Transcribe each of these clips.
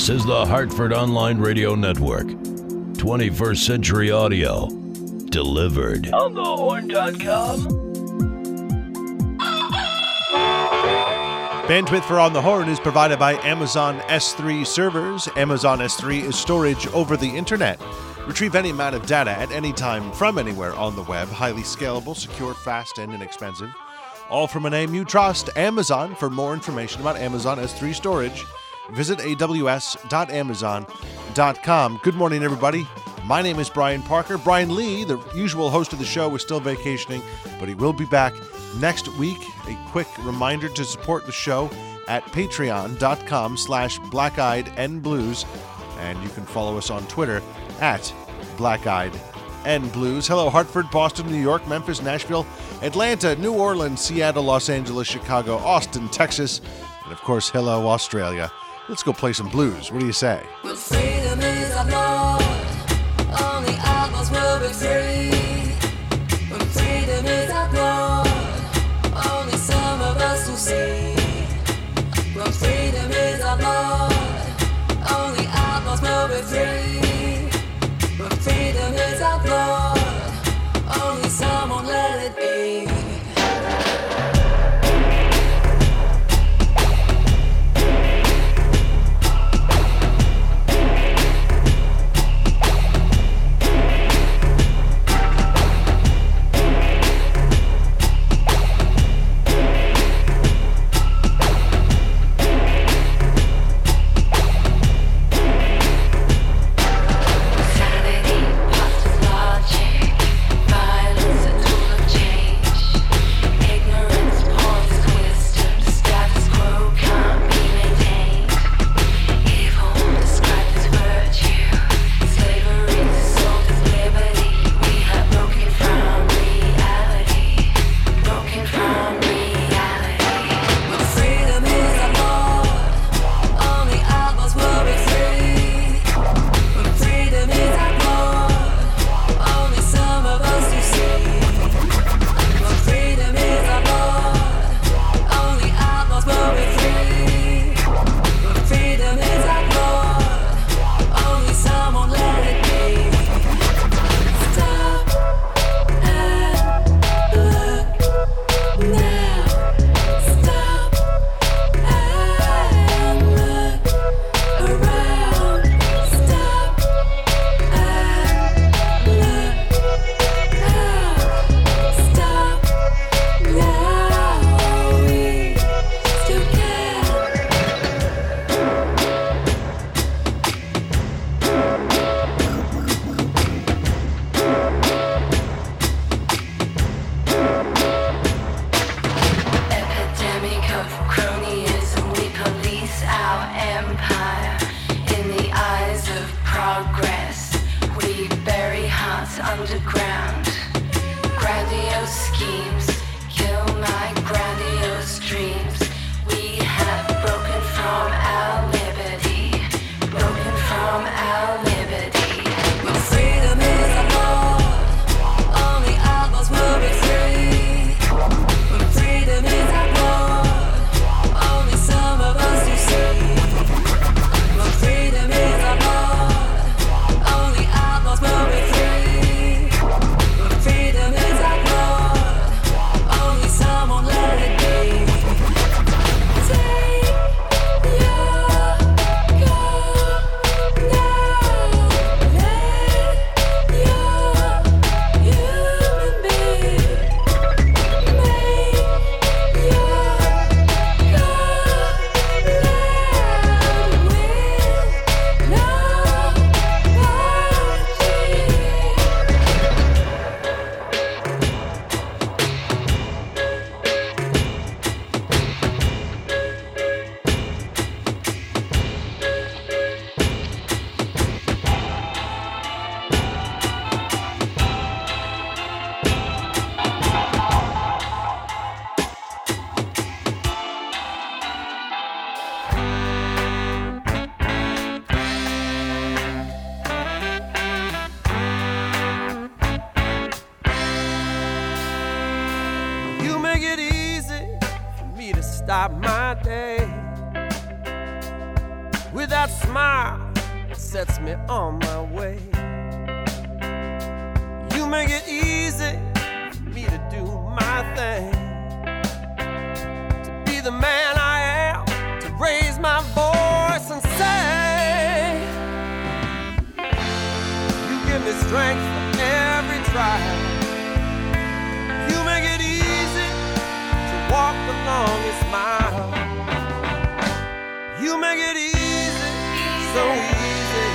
This is the Hartford Online Radio Network. 21st Century Audio. Delivered. OnTheHorn.com. Bandwidth for On The Horn is provided by Amazon S3 servers. Amazon S3 is storage over the internet. Retrieve any amount of data at any time from anywhere on the web. Highly scalable, secure, fast, and inexpensive. All from a name you trust, Amazon. For more information about Amazon S3 storage, visit aws.amazon.com. Good morning, everybody. My name is Brian Parker. Brian Lee, the usual host of the show, is still vacationing, but he will be back next week. A quick reminder to support the show at patreon.com/Black Eyed and Blues. And you can follow us on Twitter at Black Eyed and Blues. Hello, Hartford, Boston, New York, Memphis, Nashville, Atlanta, New Orleans, Seattle, Los Angeles, Chicago, Austin, Texas, and of course, hello, Australia. Let's go play some blues. What do you say? Well, freedom is our Lord. Only outlaws will be free. Well, freedom is our Lord. Only some of us will see. Well, freedom is our Lord. Only outlaws will be free. Well, freedom is our Lord. Only some won't let it be. that smile that sets me on my way. You make it easy for me to do my thing, to be the man I am, to raise my voice and say, you give me strength for every trial. You make it easy to walk the longest mile. You make it easy, so easy.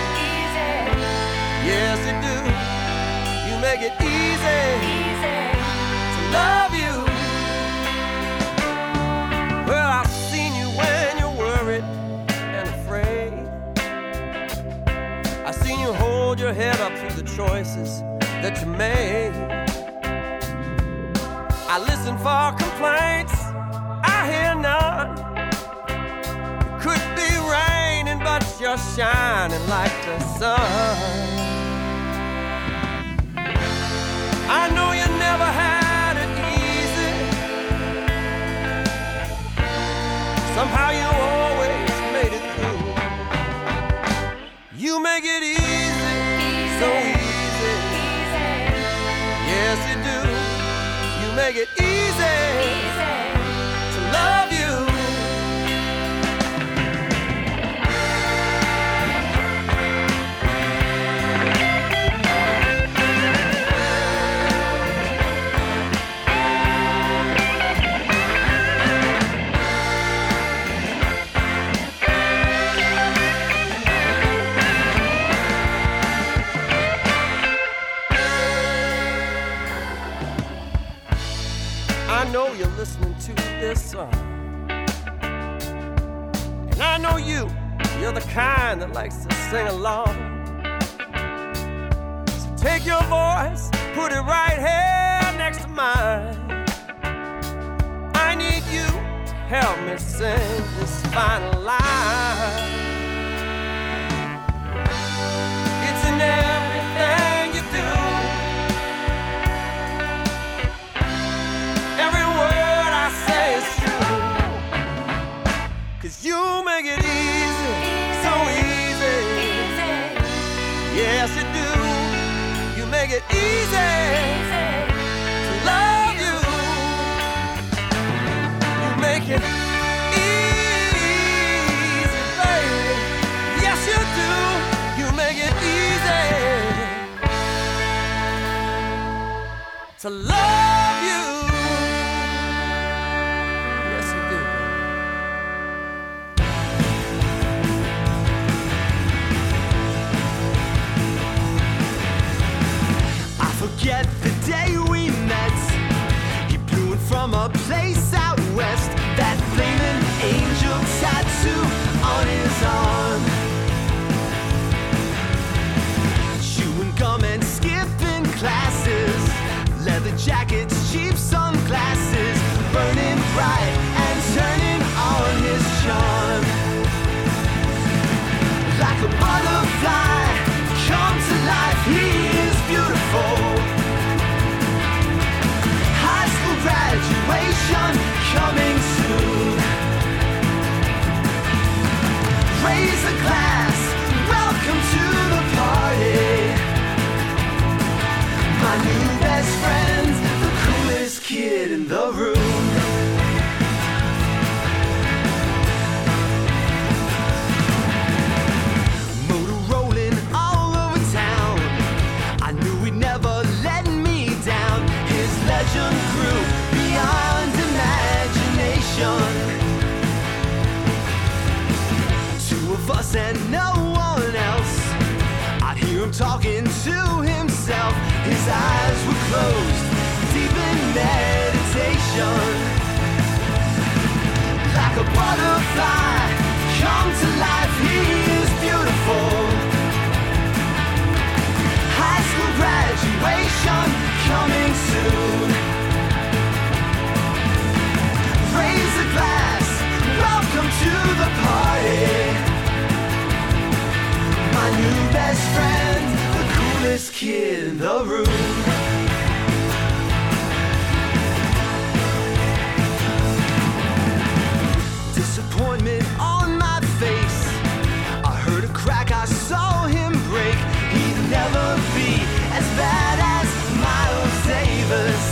Yes, you do. You make it easy to love you. Well, I've seen you when you're worried and afraid. I've seen you hold your head up through the choices that you made. I listen for complaints, I hear none. Could be raining, but you're shining like the sun. I know you never had it easy. Somehow you always made it through. You make it easy, so easy. Yes, you do. You make it easy to love you. Listening to this song, and I know you're the kind that likes to sing along. So take your voice, put it right here next to mine. I need you to help me sing this final line. It's in everything you do, every word. Cause you make it easy, so easy. Yes, you do. You make it easy to love you. You make it easy, baby. Yes, you do. You make it easy to love you. Forget the day we met. He blew it from a place out west. That flaming angel tattoo on his arm. Chewing gum and skipping classes. Leather jackets, cheap sunglasses. Burning bright and turning on his charm. Like a butterfly come to life. He is beautiful. Graduation coming soon. Raise a glass, welcome to the party. My new best friend, the coolest kid in the room. Motor rolling all over town. I knew he'd never let me down. His legend grew beyond imagination. Two of us and no one else. I'd hear him talking to himself. His eyes were closed, deep in meditation. Like a butterfly come to life, he is beautiful. High school graduation coming soon. Raise a glass, welcome to the party. My new best friend, the coolest kid in the room. Disappointment on my face. I crack, I saw him break. He'd never be as bad as Miles Davis.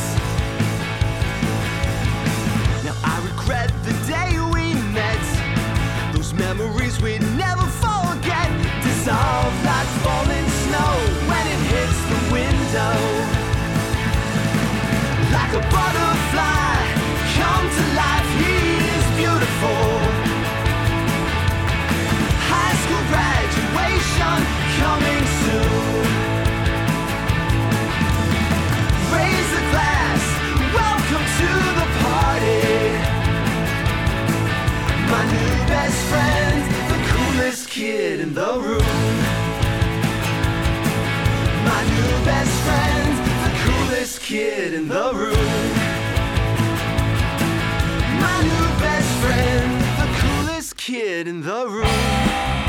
Now I regret the day we met. Those memories we'd never forget dissolve like falling snow when it hits the window. Like a butterfly come to life, he is beautiful. Graduation coming soon. Raise a glass, welcome to the party. My new best friend, the coolest kid in the room. My new best friend, the coolest kid in the room. My new best friend, the coolest kid in the room.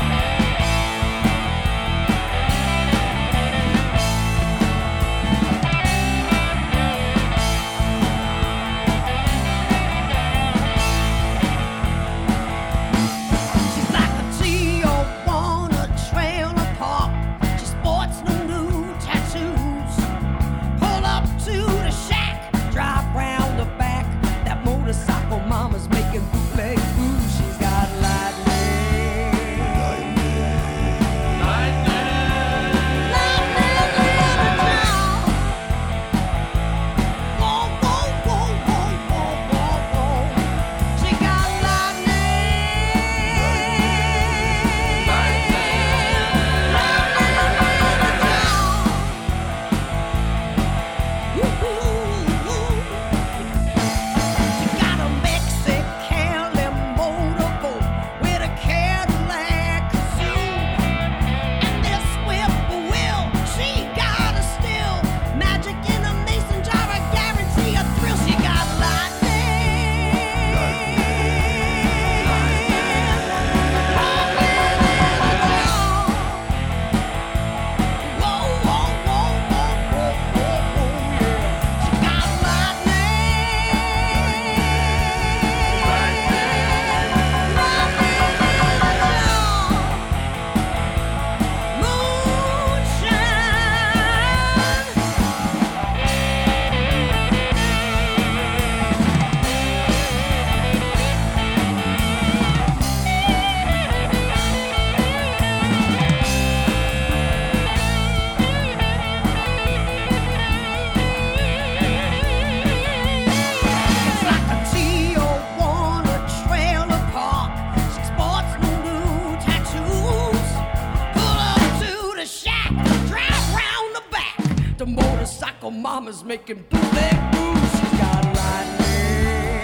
Mama's making bootleg moves. She's got lightning,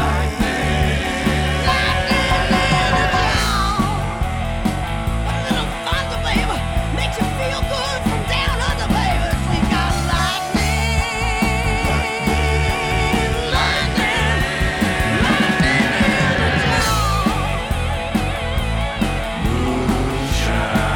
lightning, lightning. A little thunder, baby, makes you feel good from down under, baby. She got lightning, lightning, lightning, moonshine.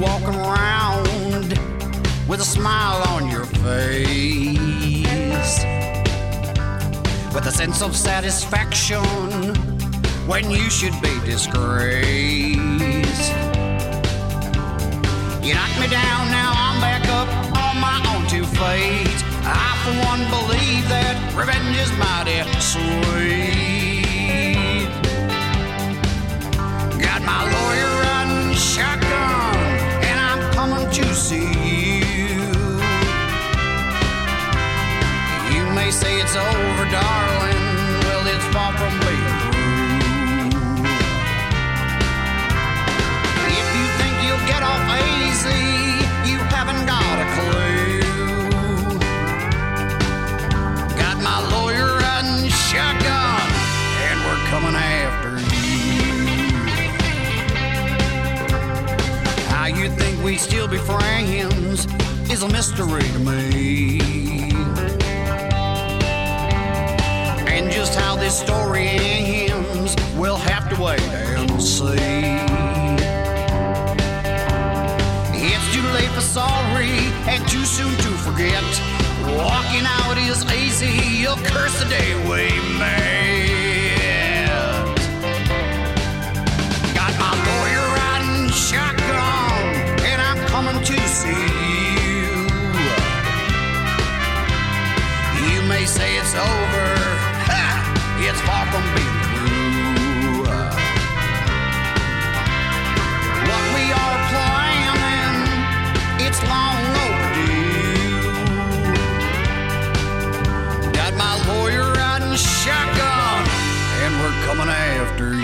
walking around with a smile on your face, with a sense of satisfaction when you should be disgraced. You knocked me down, now I'm back up on my own two feet. I for one believe that revenge is mighty sweet. Got my lawyer riding shotgun and I'm coming to see you. You may say it's over, darling, well it's far from being through. If you think you'll get off easy, you haven't got a clue. Got my lawyer riding shotgun and we're coming after you. How you think we still be friends is a mystery to me, and just how this story ends we'll have to wait and see. Sorry and too soon to forget. Walking out is easy, you'll curse the day we met. Got my lawyer riding shotgun and I'm coming to see you. You may say it's over, ha! It's far from being true. What we are planning, it's long overdue. Got my lawyer riding shotgun, and we're coming after you.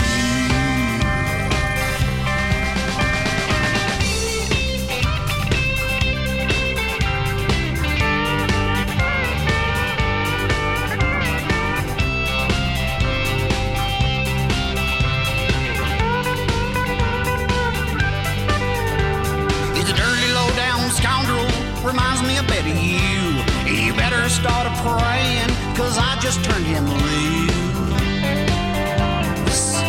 Reminds me a bit of you. You better start a praying, cause I just turned him loose.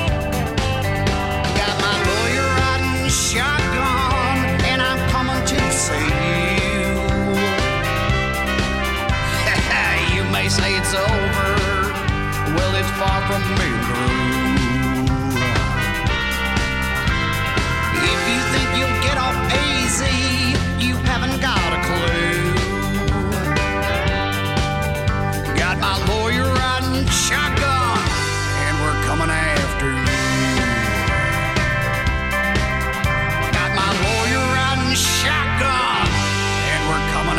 Got my lawyer riding shotgun, and I'm coming to see you. You may say it's over, well it's far from being true. If you think you'll get off easy, you haven't got a clue. Got my lawyer riding shotgun, and we're coming after you. Got my lawyer riding shotgun, and we're coming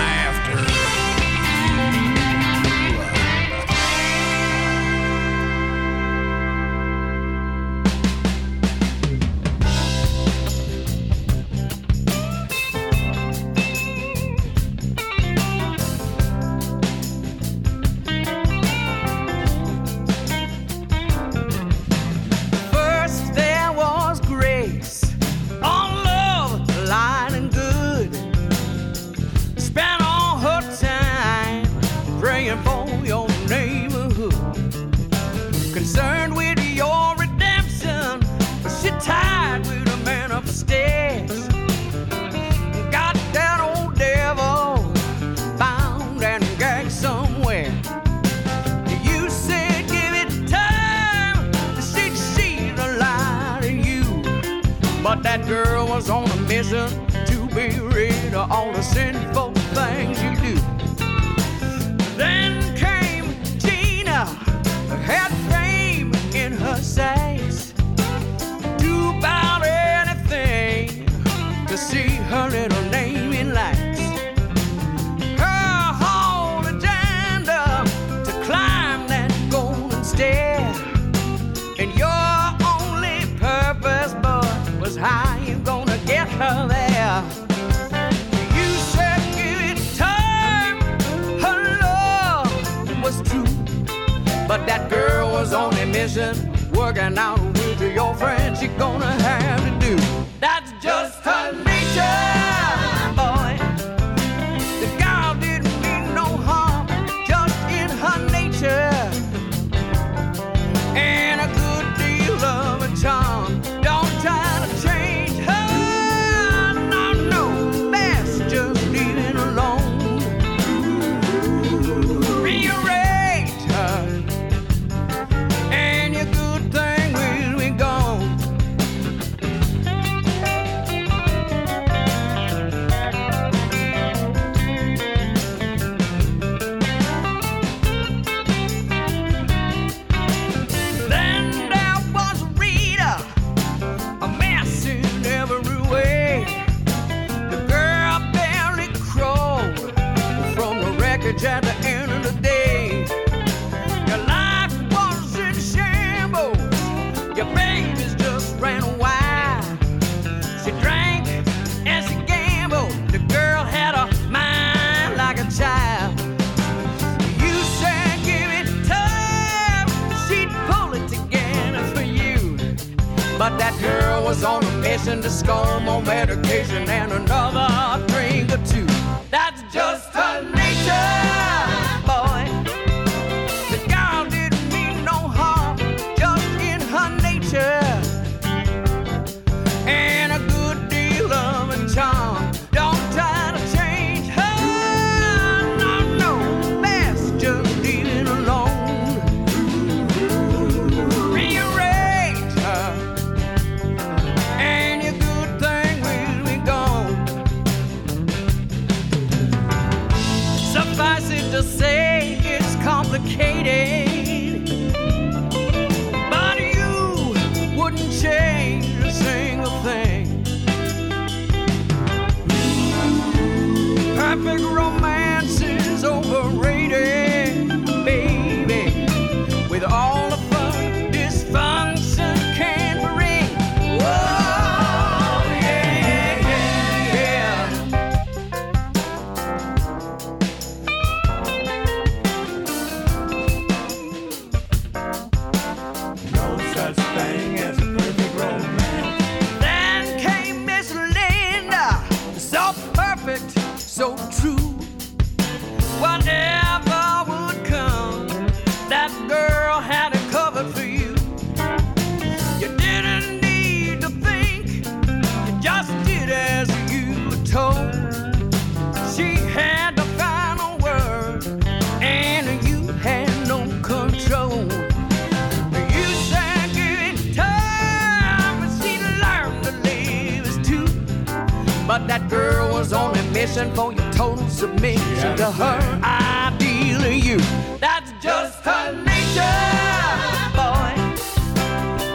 Your baby's just ran wild. She drank and she gambled. The girl had a mind like a child. You said give it time, she'd pull it together for you. But that girl was on a mission to score more medication and another drink or two. That's just her nature, boy. The girl didn't mean no harm, just in her nature. And a good deal of a charm. Don't try to change her, no, no. That's just leaving alone. Rearrange her, and your good thing will be gone. Suffice it to say, it's complicated. But you wouldn't change a single thing. Perfect romance is overrated, baby. With all the fun dysfunction can bring. Whoa, yeah, yeah, yeah. No such thing as a perfect romance. Then came Miss Linda, so perfect, so true. Whatever would come, that girl had it covered for you. You didn't need to think, you just did as you were told. She had the final word, and you had no control. You said give it time, but she learned to live as two. But that girl was on a mission for your total submission to her ideal of you. That's just her nature, boy.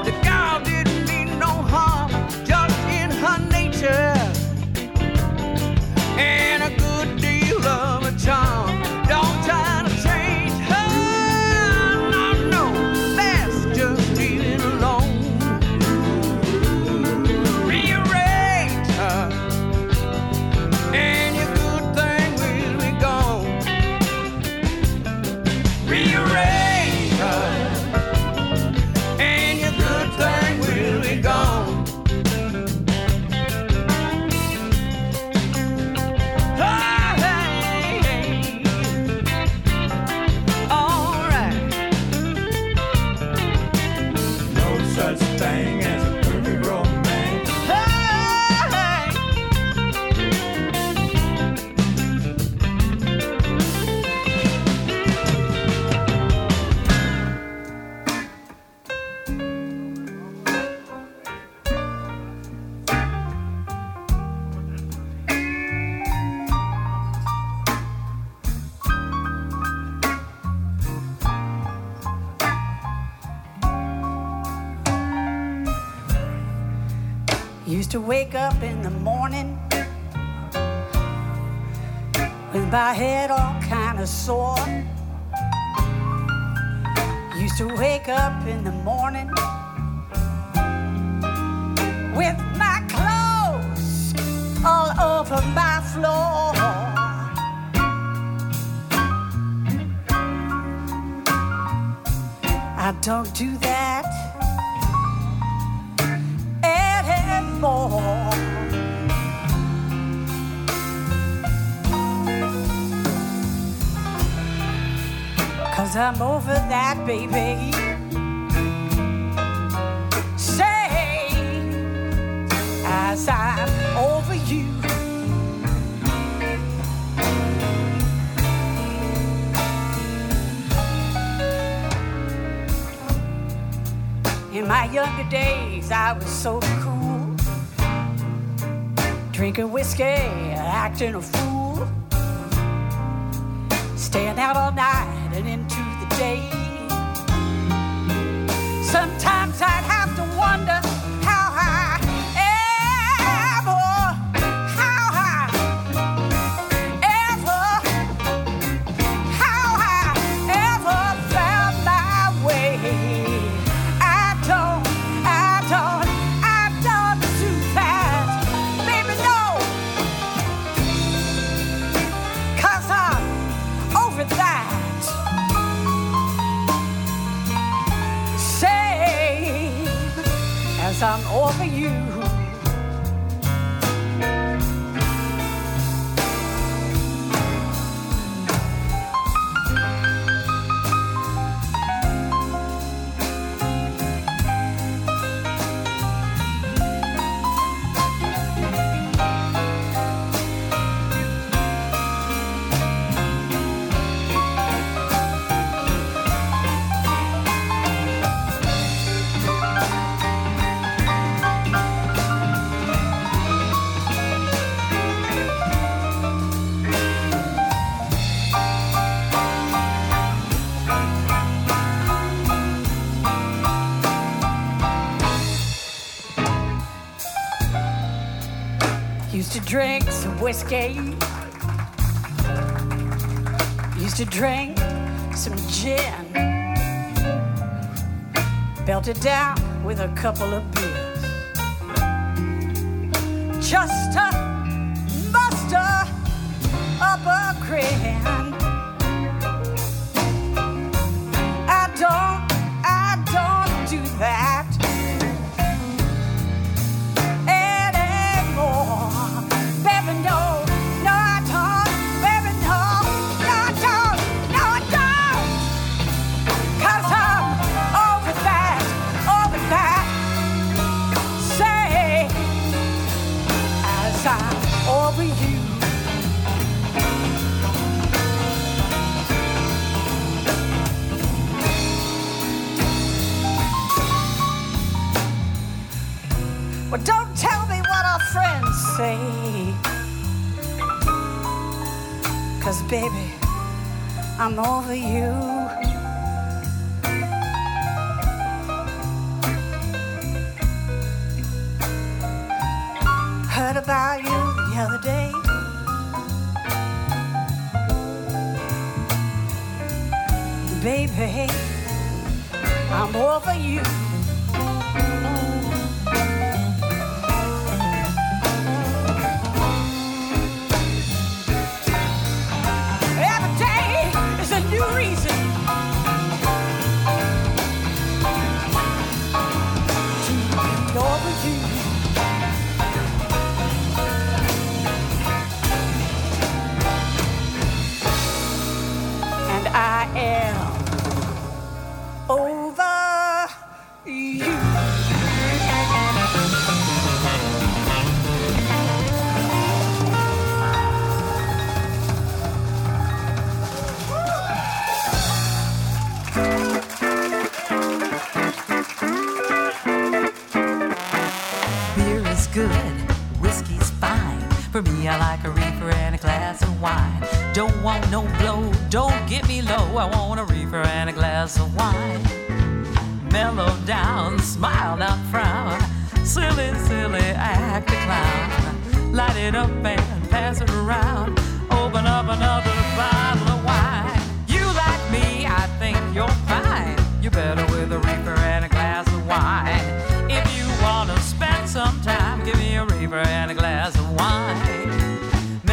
The girl didn't mean no harm, just in her nature. And a good deal of a charm. Don't try to change her, no, no. That's just leaving alone. Rearrange her, and your good thing will be gone. Rearrange her, and your good thing will be gone. Hey, all right. No such thing as a perfect romance. Hey. Used to wake up in the morning with my head all kind of sore. Used to wake up in the morning with my clothes all over my floor. I don't do that anymore. Cause I'm over that, baby. Say, as I'm over you. In my younger days, I was so cool, drinking whiskey, acting a fool, staying out all night and into the day. Sometimes I'd have to wonder how I ever found my way. I don't sung over you. Used to drink some whiskey. Used to drink some gin. Belted down with a couple of beers. Just to muster up a grin. I don't do that. Well, don't tell me what our friends say, 'cause baby, I'm over you. Heard about you the other day. Baby, I'm over you. For me, I like a reefer and a glass of wine. Don't want no blow, don't get me low. I want a reefer and a glass of wine. Mellow down, smile, not frown. Silly, silly, act a clown. Light it up and pass it around. Open up another bottle of wine. You like me, I think you're fine. You're better with a reefer and a glass of wine. If you wanna spend some time, give me a reefer and a glass of wine.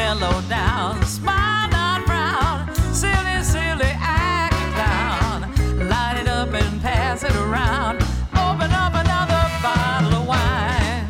Mellow down, smile not frown. Silly, silly, act clown. Light it up and pass it around. Open up another bottle of wine.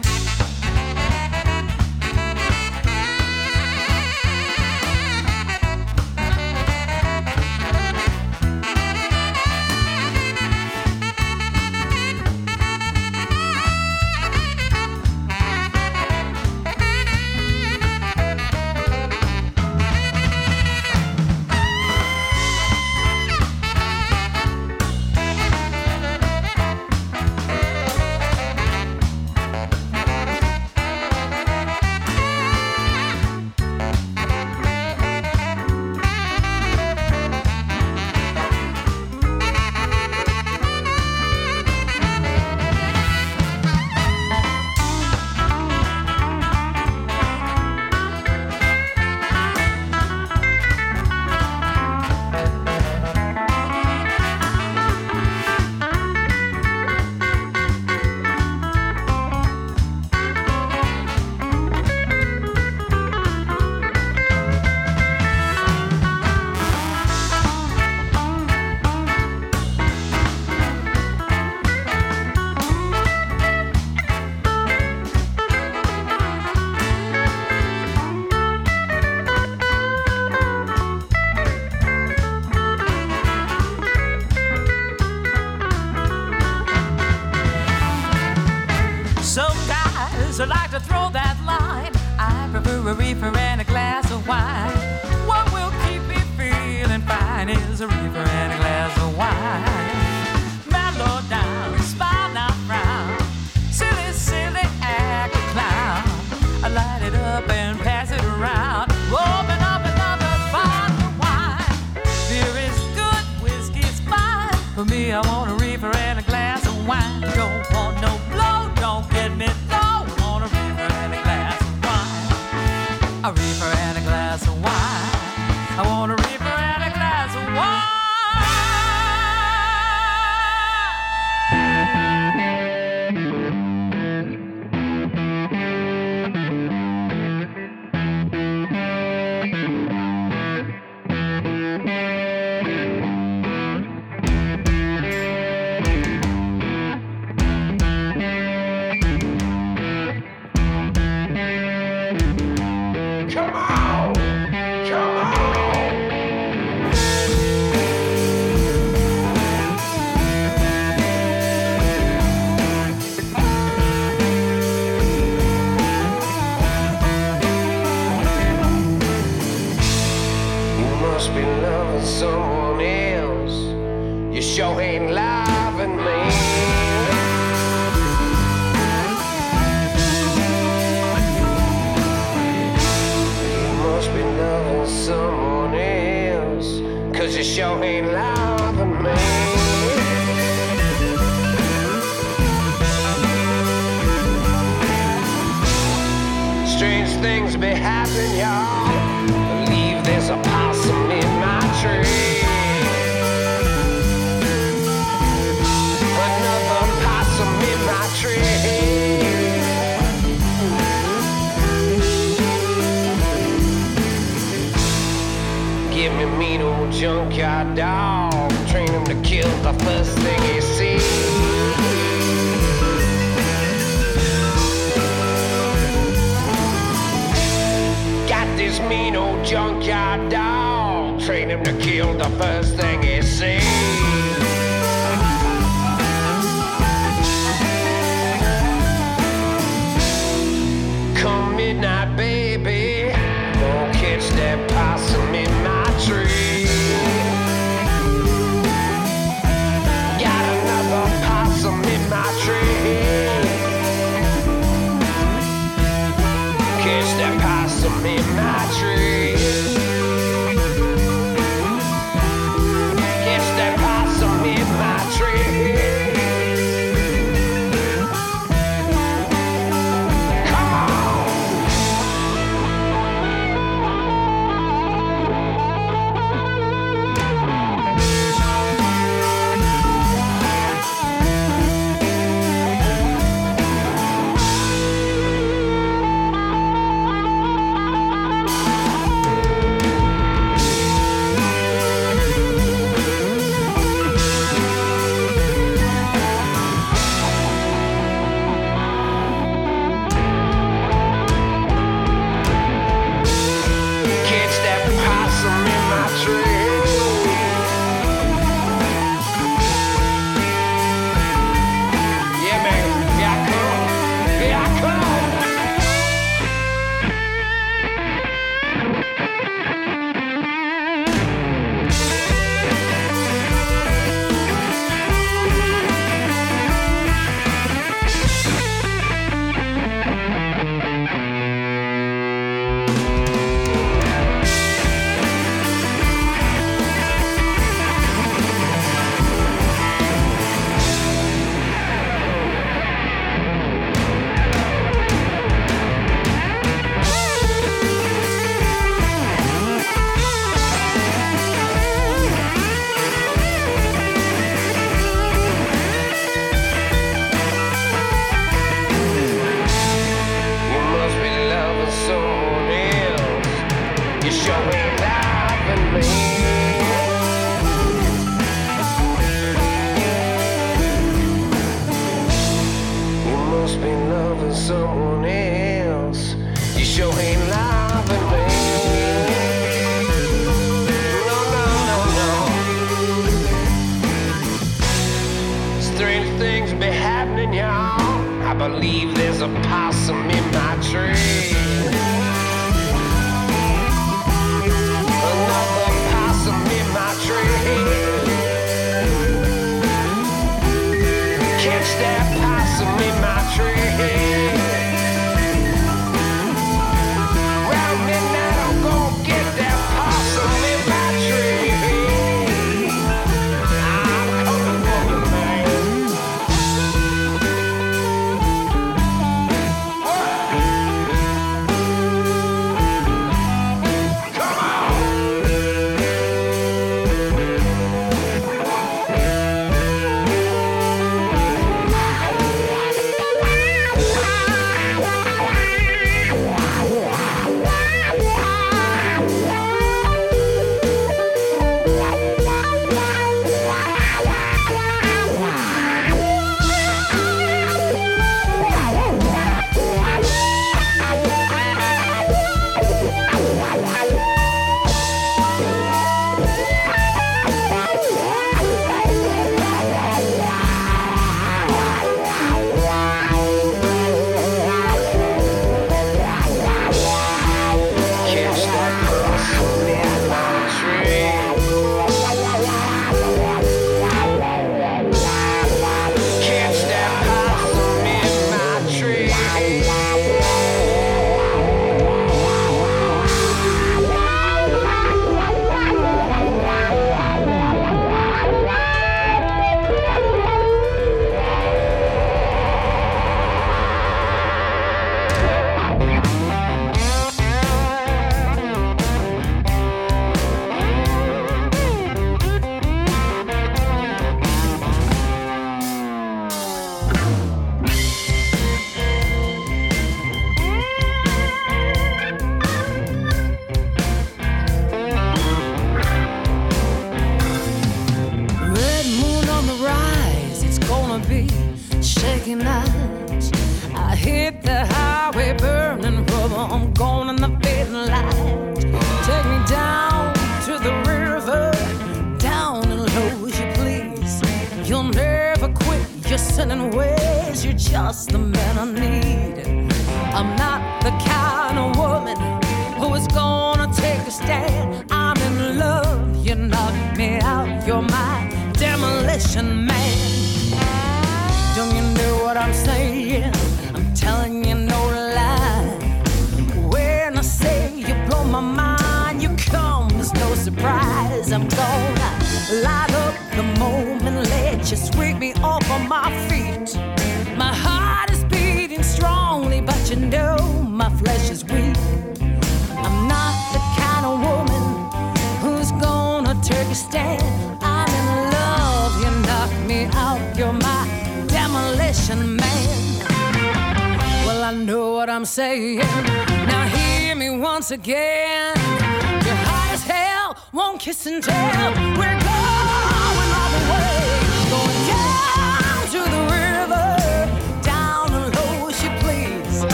to throw that line. I prefer a reefer and a glass of wine. What will keep me feeling fine is a reefer and a glass of wine. My Lord, now smile, not frown. Silly, silly, act a clown. I light it up and pass it around. Open up another bottle of wine. Beer is good, whiskey's fine. For me, I want a reefer and a glass of wine. Don't want no blow, don't get me low. I want a reefer and a glass of wine. A reefer and a glass of wine. I want a reefer and a glass of wine. I believe there's a possum in my tree. Another possum in my tree. Catch that possum in my tree. Round midnight I'm gonna get that possum in my tree. I'm coming for you, man.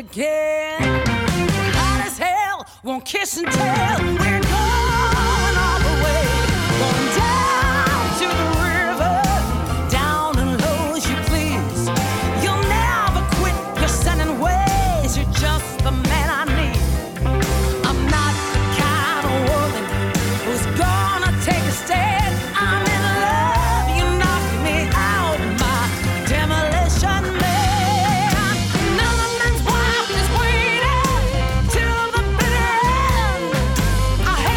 Again, hot as hell. gonna kiss and tell. We're going all the way, going down to the river, down and low as you please. You'll never quit your sending ways. You're just the man I need. I'm not the kind of woman who's gonna take a stand. I'm in love. You knocked me out, my demolition man. Another man's wife is waiting till the bitter end. I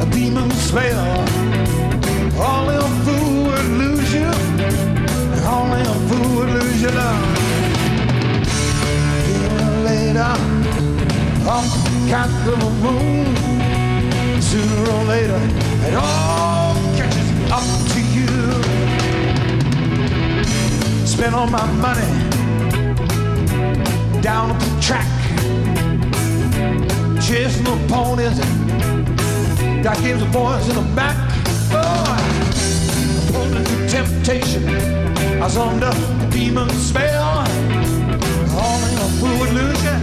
a demon spell. Only a fool would lose you, and only a fool would lose your love. Sooner or later, off the cap of the moon. Sooner or later, it all catches up to you. Spent all my money down at the track, chasing the ponies and that gives the boys in the back. Oh, I pulled into temptation, I was under a demon spell. Only a fool would lose you,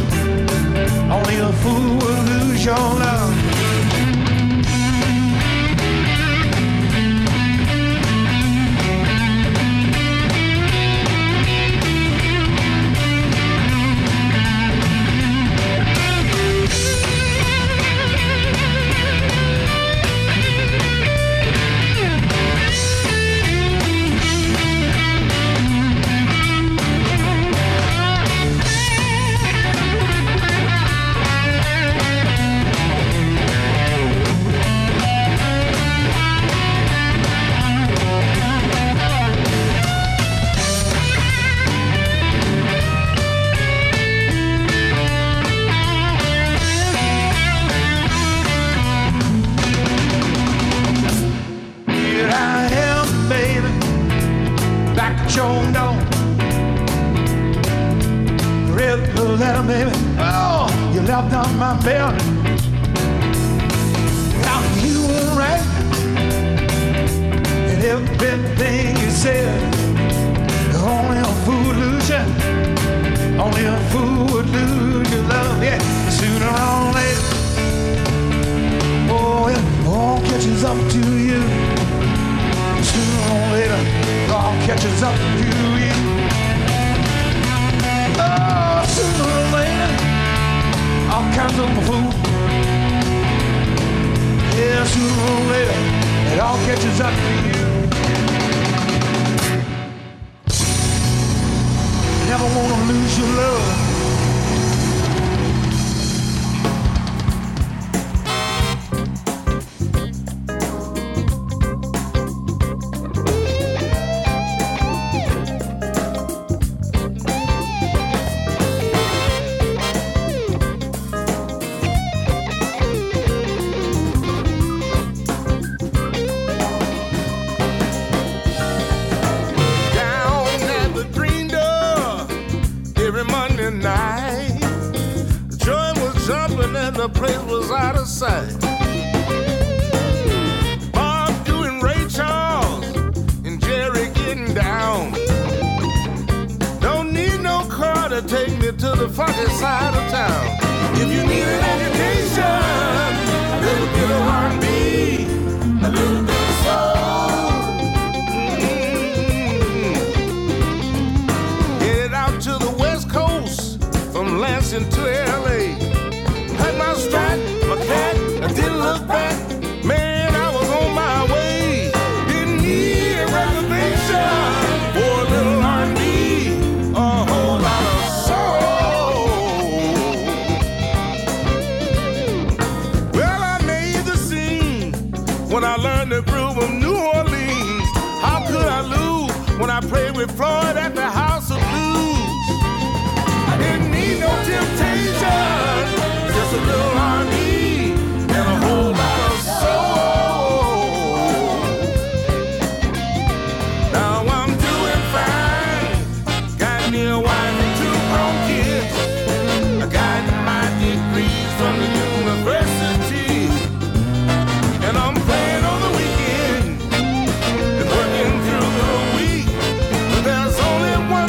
only a fool would lose your love. Only one.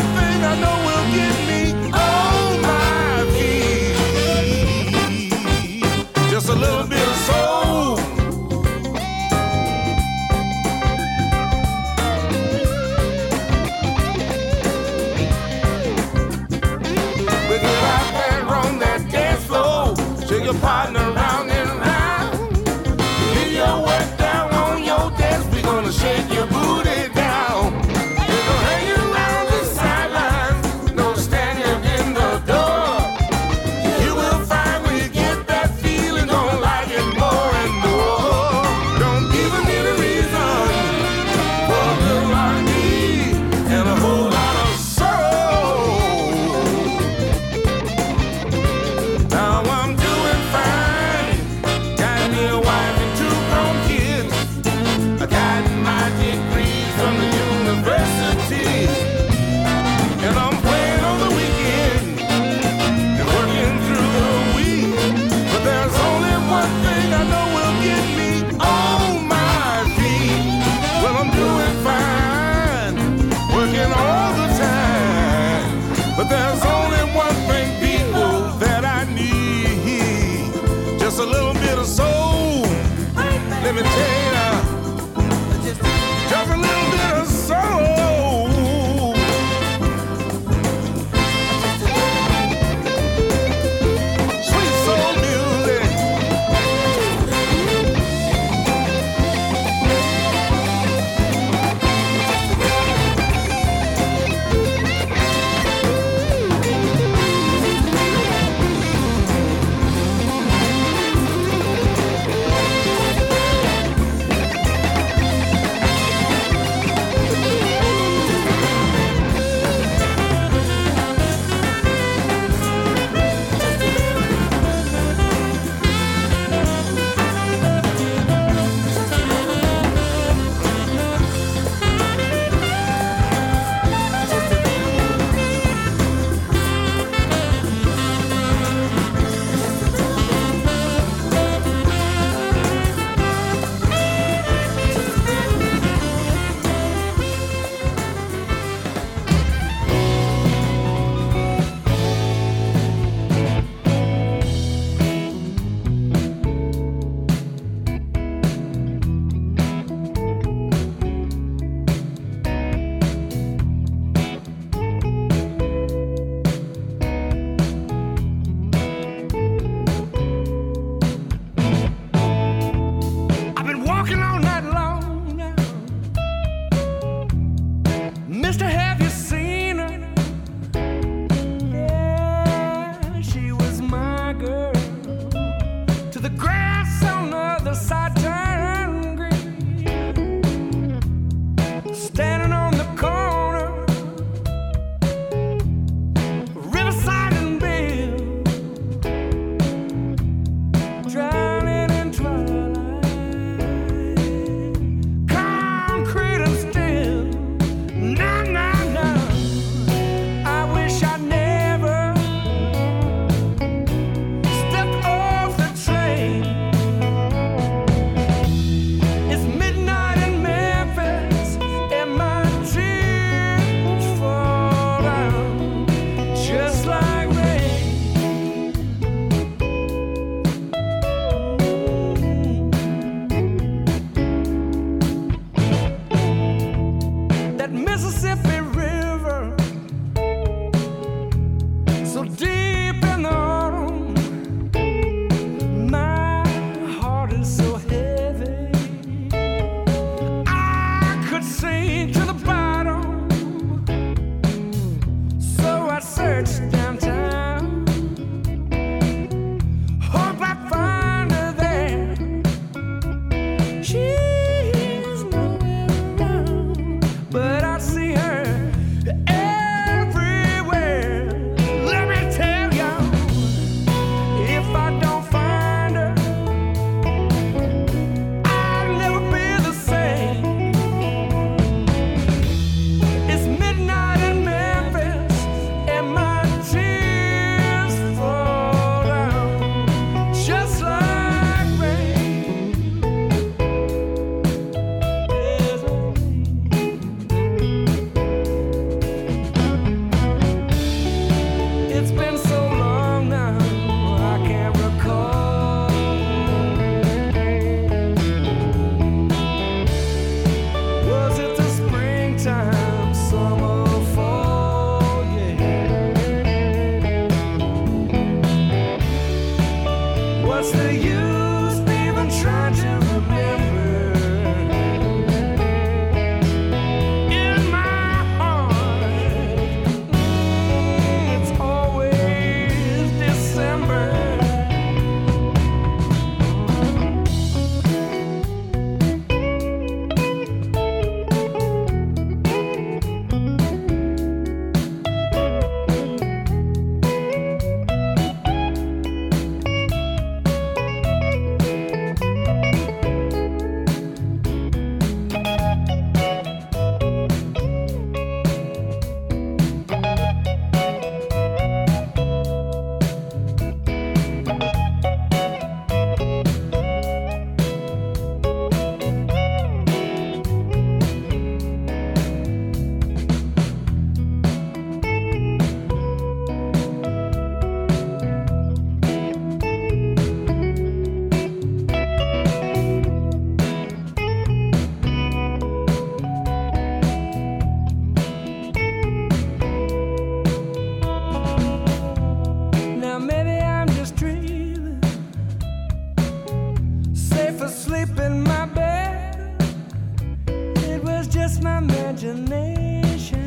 just my imagination.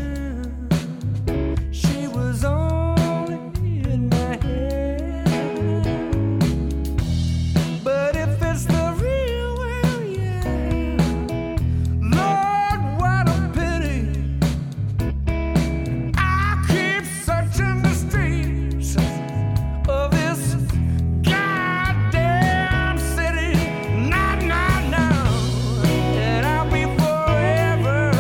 She was only in my head. But if it's the real world, yeah, Lord, what a pity. I keep searching the streets of this goddamn city. Not, and I'll be forever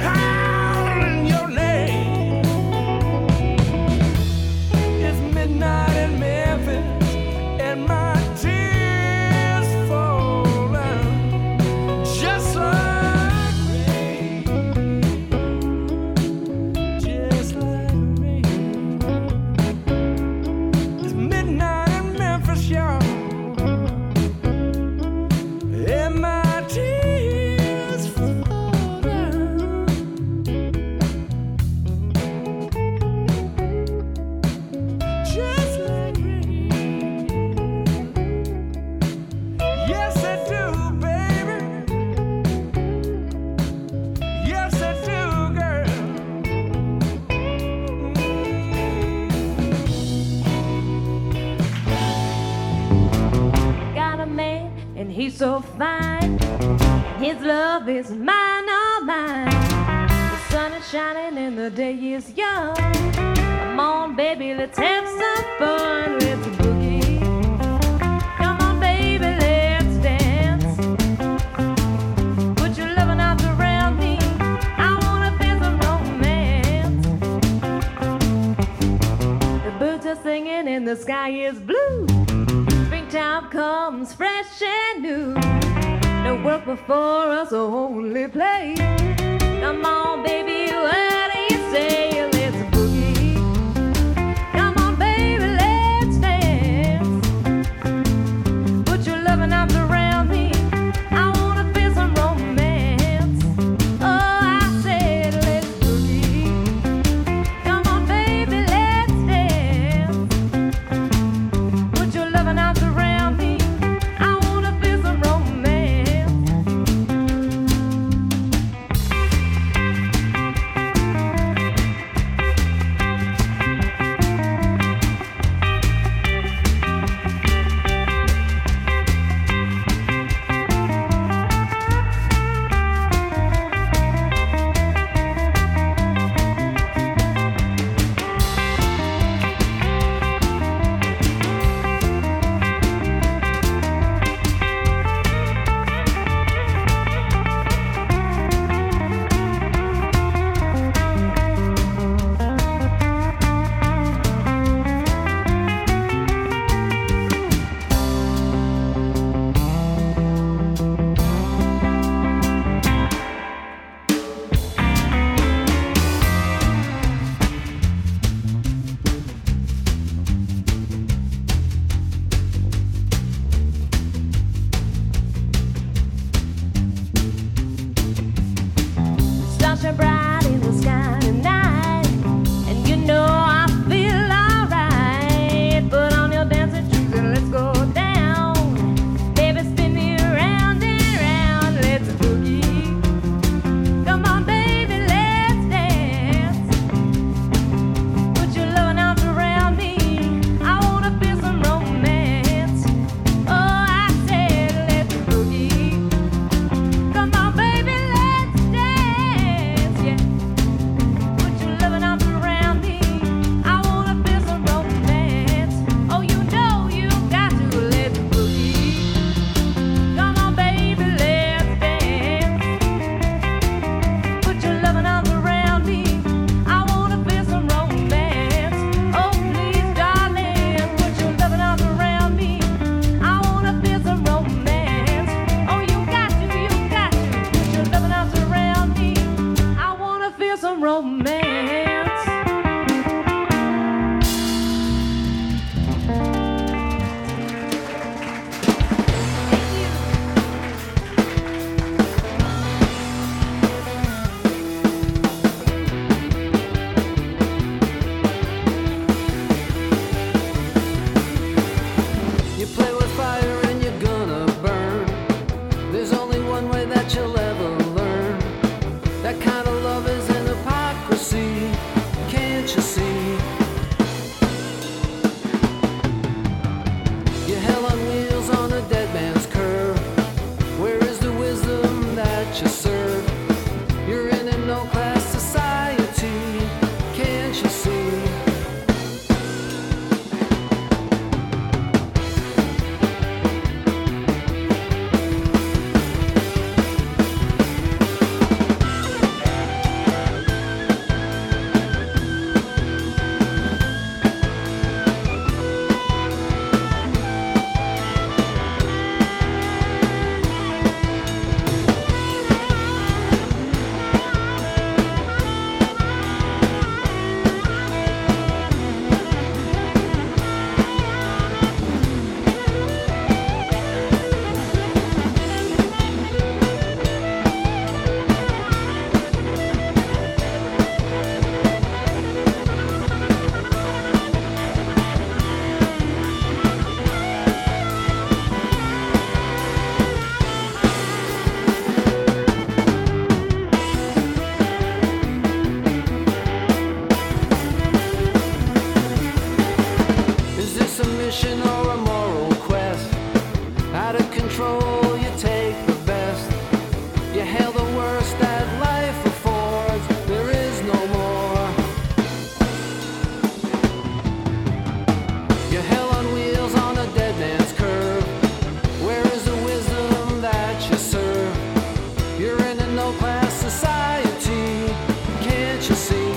howling your name. It's midnight in Memphis, and my tears fall down just like rain, just like rain. It's midnight in Memphis, y'all, and my tears fall down. Just like rain. Yes, I do, baby. Yes, I do, girl. Got a man, and he's so fine. His love is mine, all mine. The sun is shining and the day is young. Come on, baby, let's have some fun. Let's boogie. Come on, baby, let's dance. Put your loving arms around me. I wanna feel some romance. The birds are singing and the sky is blue. Springtime comes fresh and new. No work before us, only play. Come on, baby, what do you say? Let's boogie. Come on, baby, let's dance. Put your loving arms around me. I wanna feel some romance. Oh, I said let's boogie. Come on, baby, let's dance. Put your loving arms around me. I wanna feel some romance. control, you take the best, you hail the worst that life affords, there is no more. You're hell on wheels on a dead man's curve, where is the wisdom that you serve? You're in a no-class society, can't you see?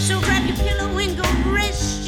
So grab your pillow and go rest.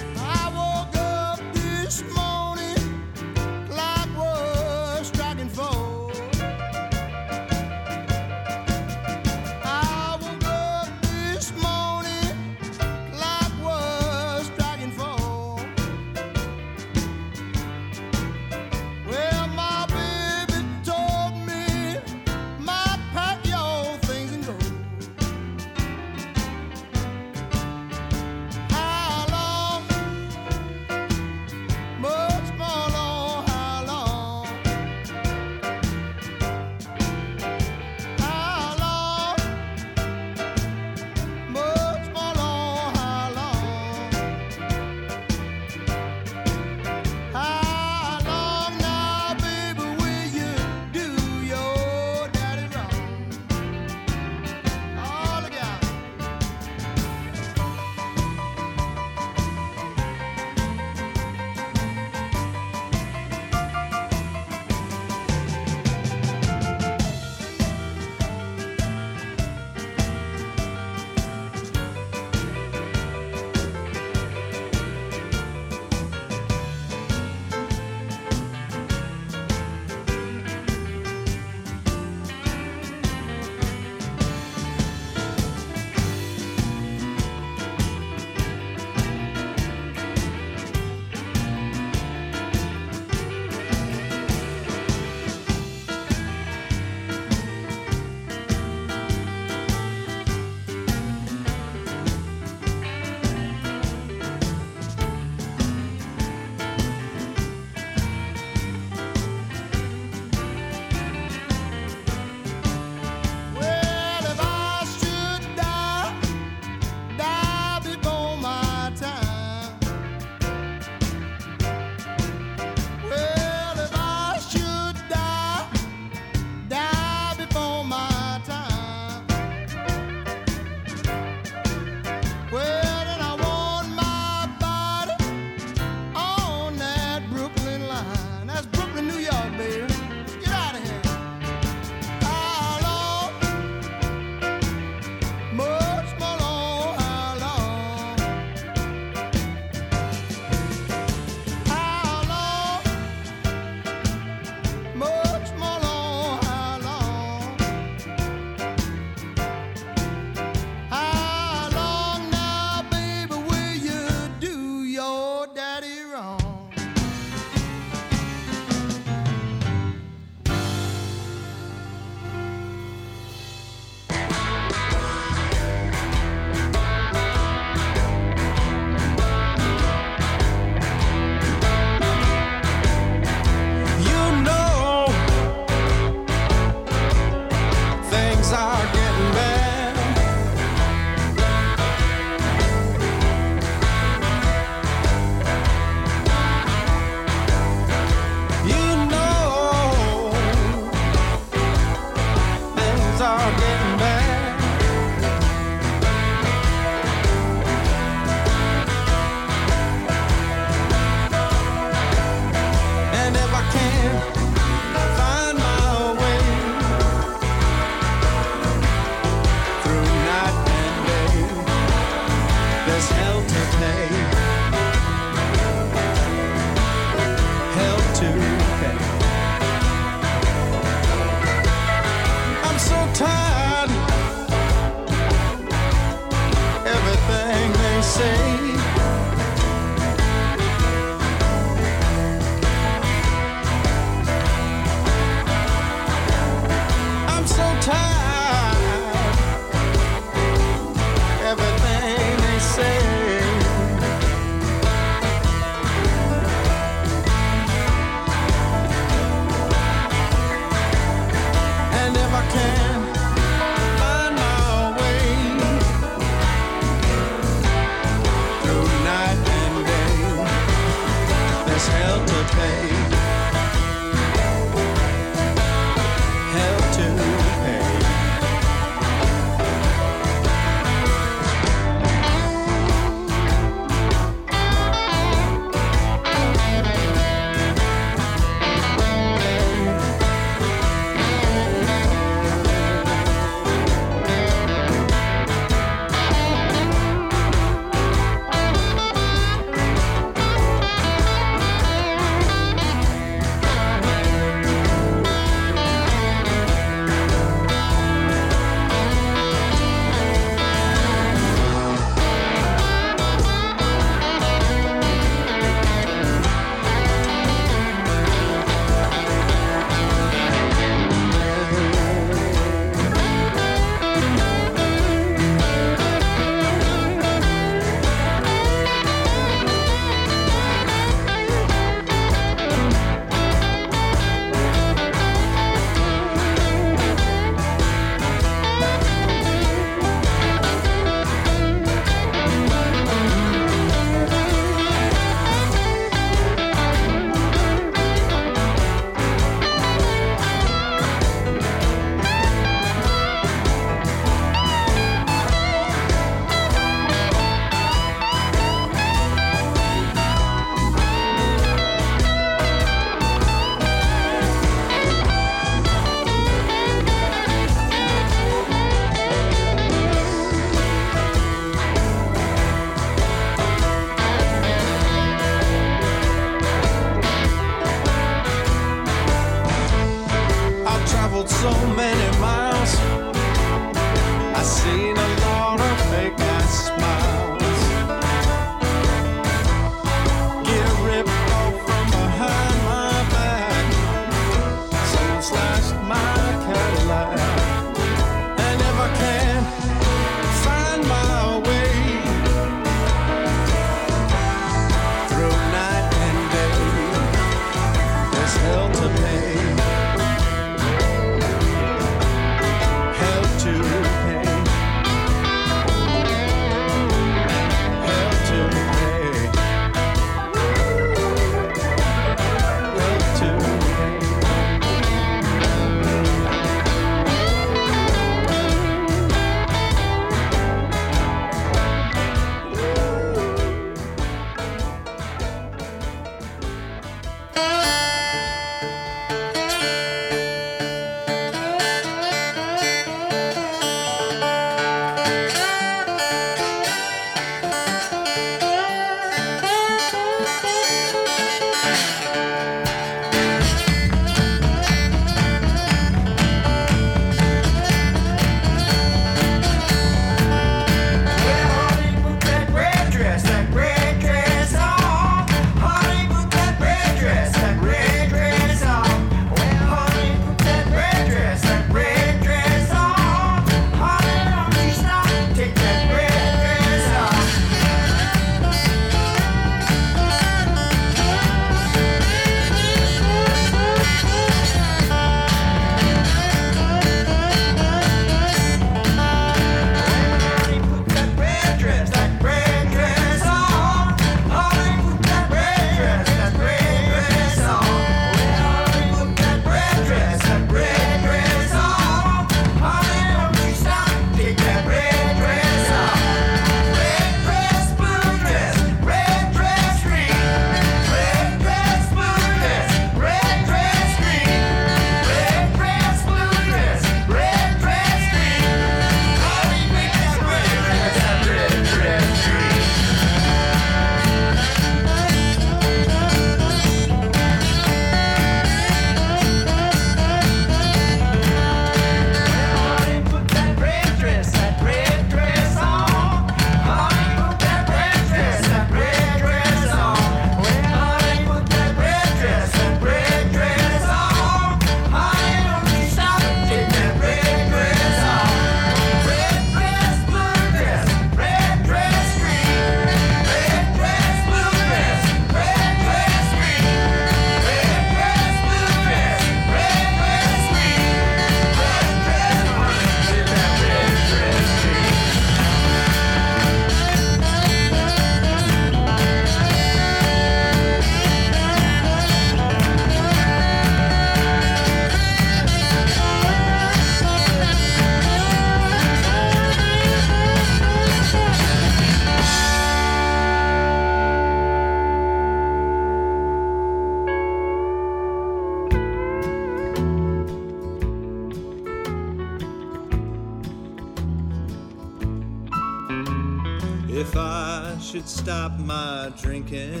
if I should stop my drinking.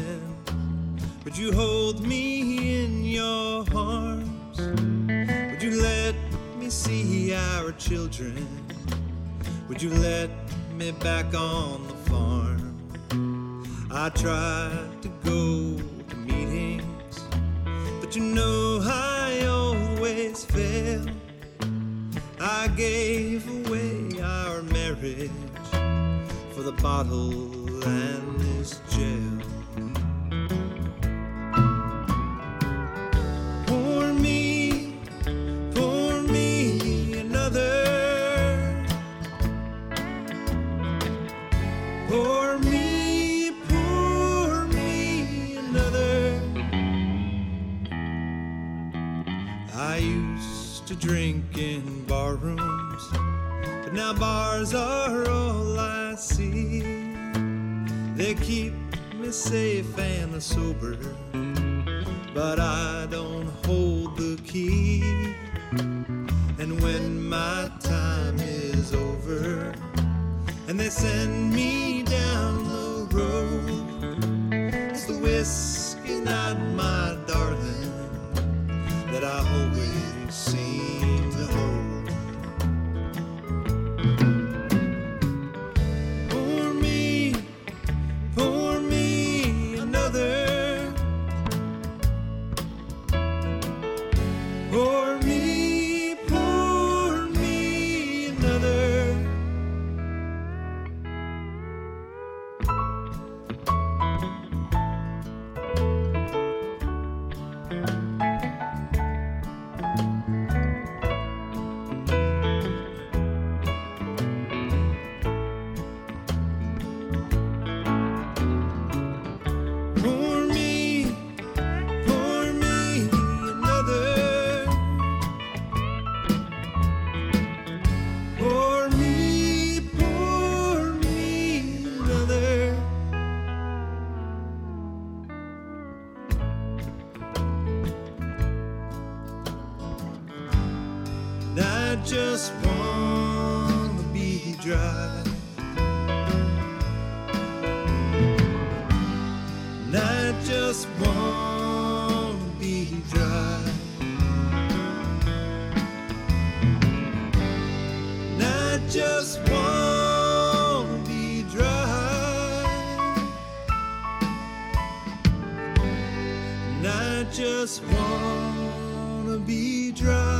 Would you hold me in your arms? Would you let me see our children? Would you let me back on the farm? I tried to go to meetings, but you know I always fail. I gave away our marriage for the bottle and this jail. Pour me another. Pour me another. I used to drink in bar rooms, but now bars are all I see. They keep me safe and sober, but I don't hold the key. And when my time is over and they send me down the road, it's the whiskey, not my darling, that I always seem to hold. Pour me another. Pour me another. Pour me another. Pour me another. And I just want to be dry. And I just want to be dry. And I just want to be dry. And I just want to be dry.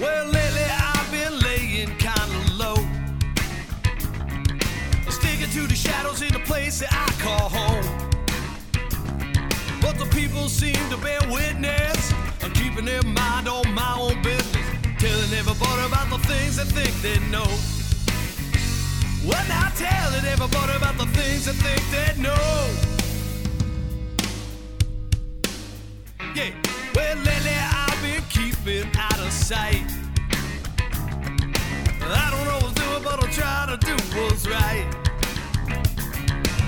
Well, lately I've been laying kinda low, sticking to the shadows in the place that I call home. But the people seem to bear witness, I'm keeping their mind on my own business, telling everybody about the things they think they know. Well, now telling everybody about the things they think they know. Yeah, well, lately I've been keeping out of sight. I don't always do it, but I'll try to do what's right.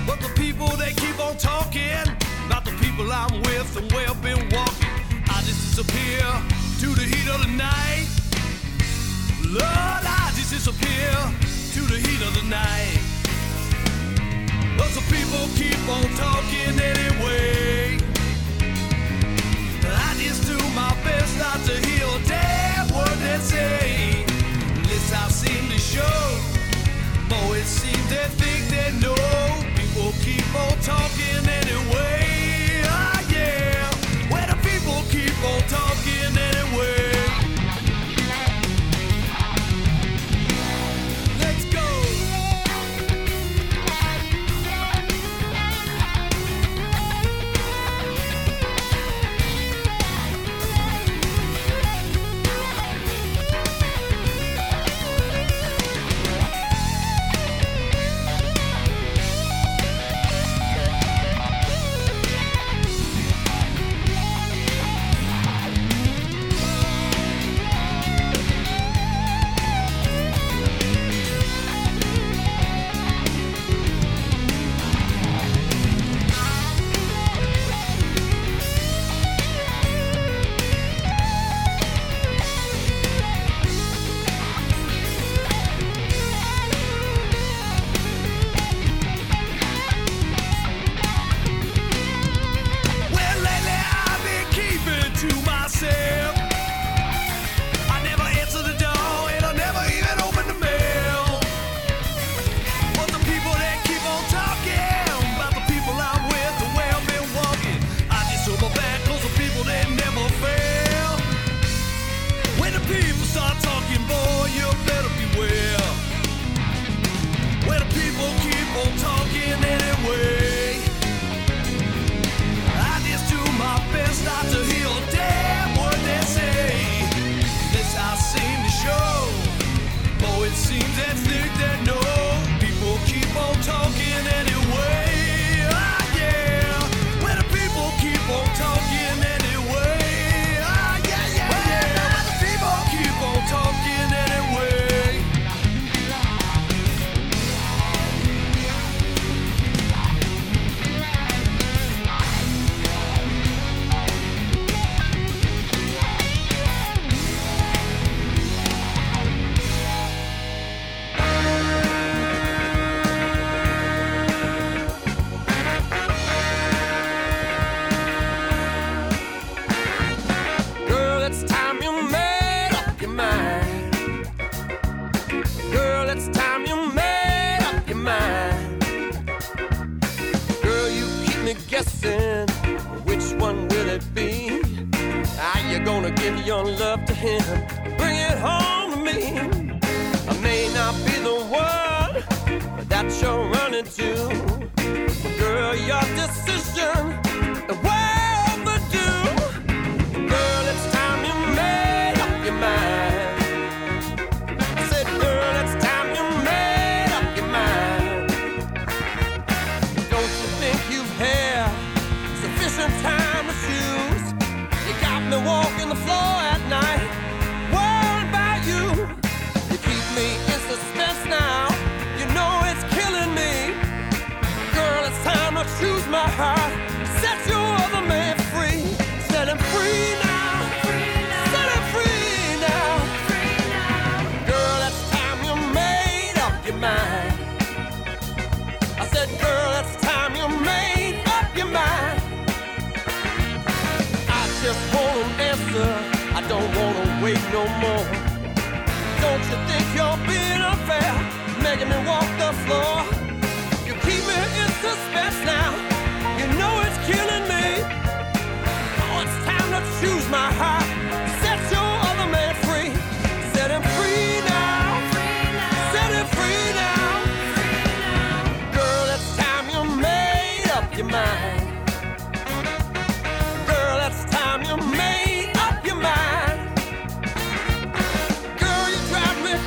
But the people, they keep on talking about the people I'm with and where I've been walking. I just disappear to the heat of the night. Lord, I just disappear to the heat of the night. But the people keep on talking anyway. I just do my best not to hear a damn word they say. Unless I seem to show, oh, it seems they think they know. People keep on talking anyway, oh yeah. Where the people keep on talking anyway. They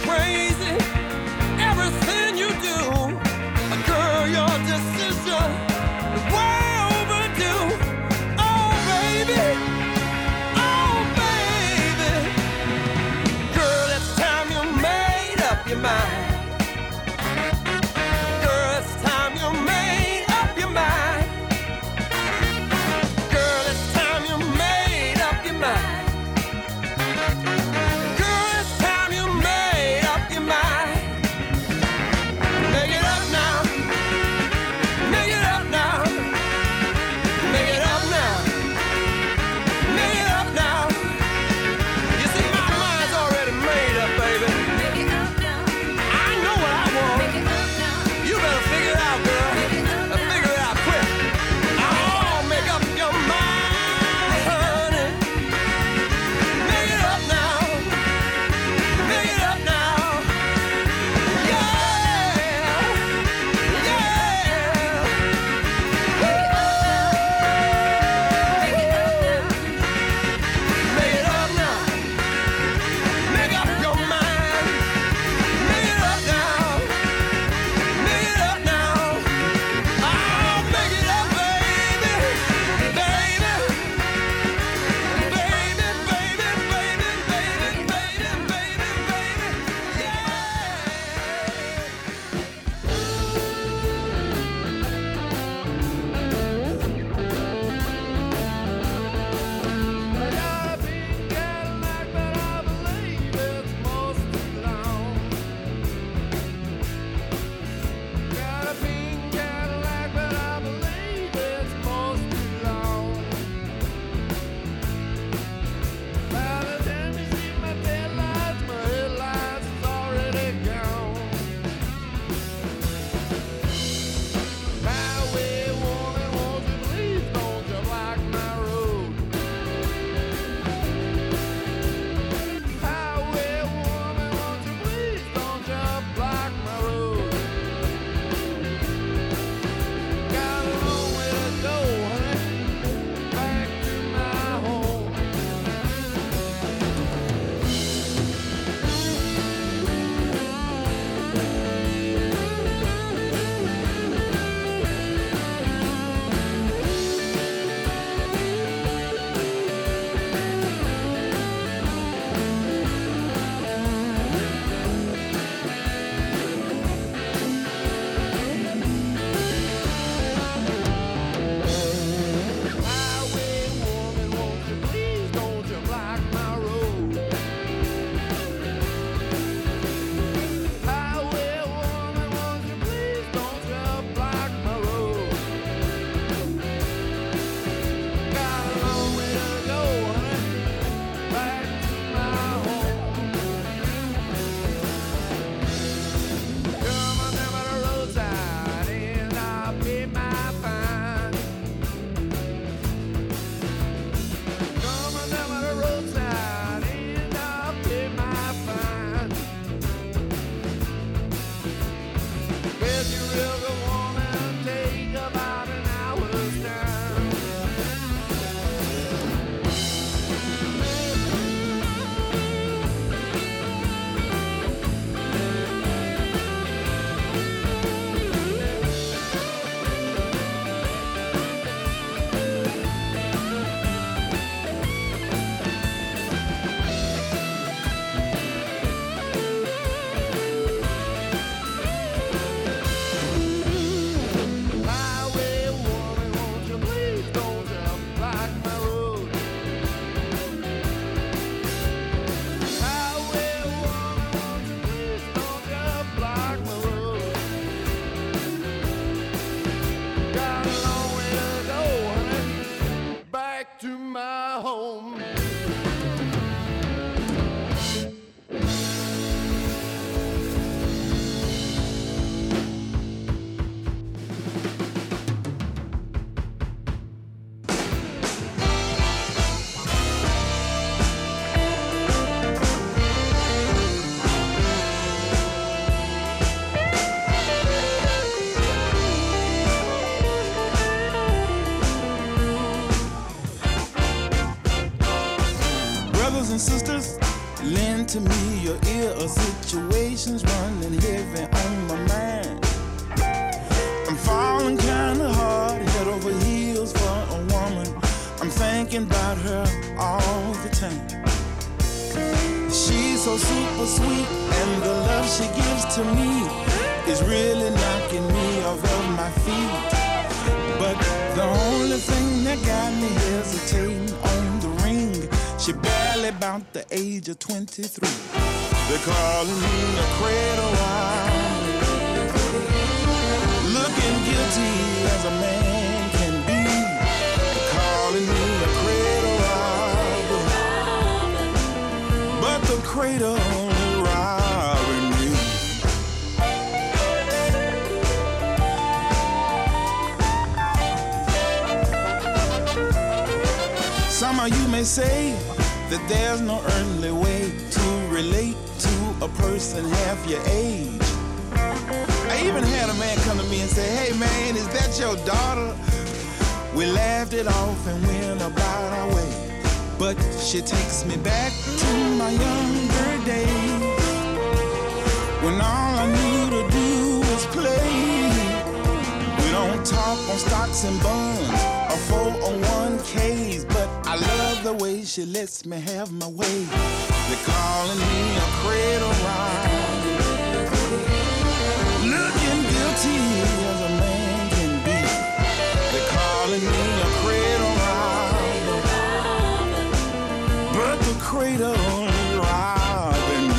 Crazy, everything you do. thinking about her all the time. She's so super sweet, and the love she gives to me is really knocking me off of my feet. But the only thing that got me hesitating on the ring, she barely about the age of 23. They're calling me a cradle robber, looking guilty as a man can be. They're calling me a cradle robber, but the cradle you may say that there's no earthly way to relate to a person half your age. I even had a man come to me and say, hey man, is that your daughter? We laughed it off and went about our way, but she takes me back to my younger days, when all I knew to do was play. We don't talk on stocks and bonds, 401ks, but I love the way she lets me have my way. They're calling me a cradle robber, looking guilty as a man can be. They're calling me a cradle robber, but the cradle robbing me.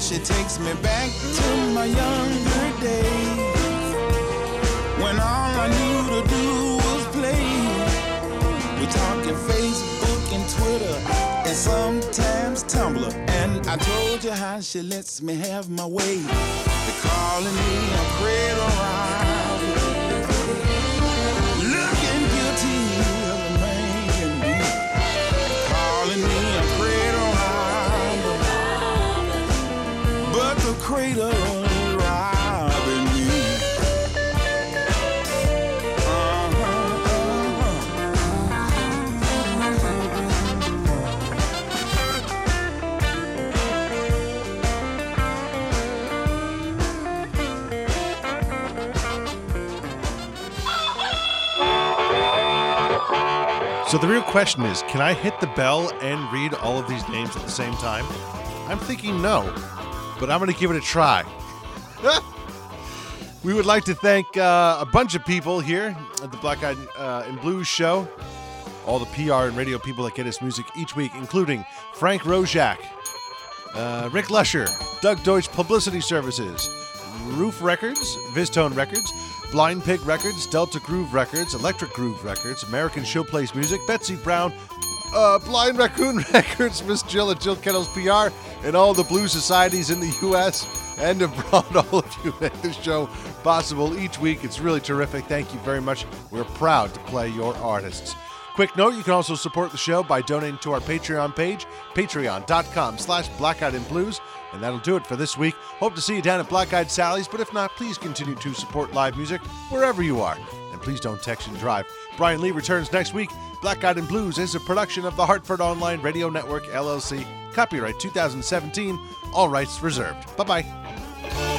She takes me back to my younger days, when all I knew to do was play. We talking Facebook and Twitter and sometimes Tumblr, and I told you how she lets me have my way. They're calling me a cradle robber, looking guilty as a man can be. They're calling me a cradle robber, but the cradle So the real question is, can I hit the bell and read all of these names at the same time? I'm thinking no, but I'm going to give it a try. We would like to thank a bunch of people here at the Black Eyed and Blues show. All the PR and radio people that get us music each week, including Frank Rozak, Rick Lusher, Doug Deutsch Publicity Services, Roof Records, Vistone Records, Blind Pig Records, Delta Groove Records, Electric Groove Records, American Showplace Music, Betsy Brown, Blind Raccoon Records, Miss Jill at Jill Kettles PR, and all the blues societies in the U.S. and abroad. All of you make this show possible each week. It's really terrific. Thank you very much. We're proud to play your artists. Quick note, you can also support the show by donating to our Patreon page, patreon.com/Black Eyed and Blues. And that'll do it for this week. Hope to see you down at Black Eyed Sally's, but if not, please continue to support live music wherever you are. And please don't text and drive. Brian Lee returns next week. Black Eyed and Blues is a production of the Hartford Online Radio Network, LLC. Copyright 2017. All rights reserved. Bye-bye.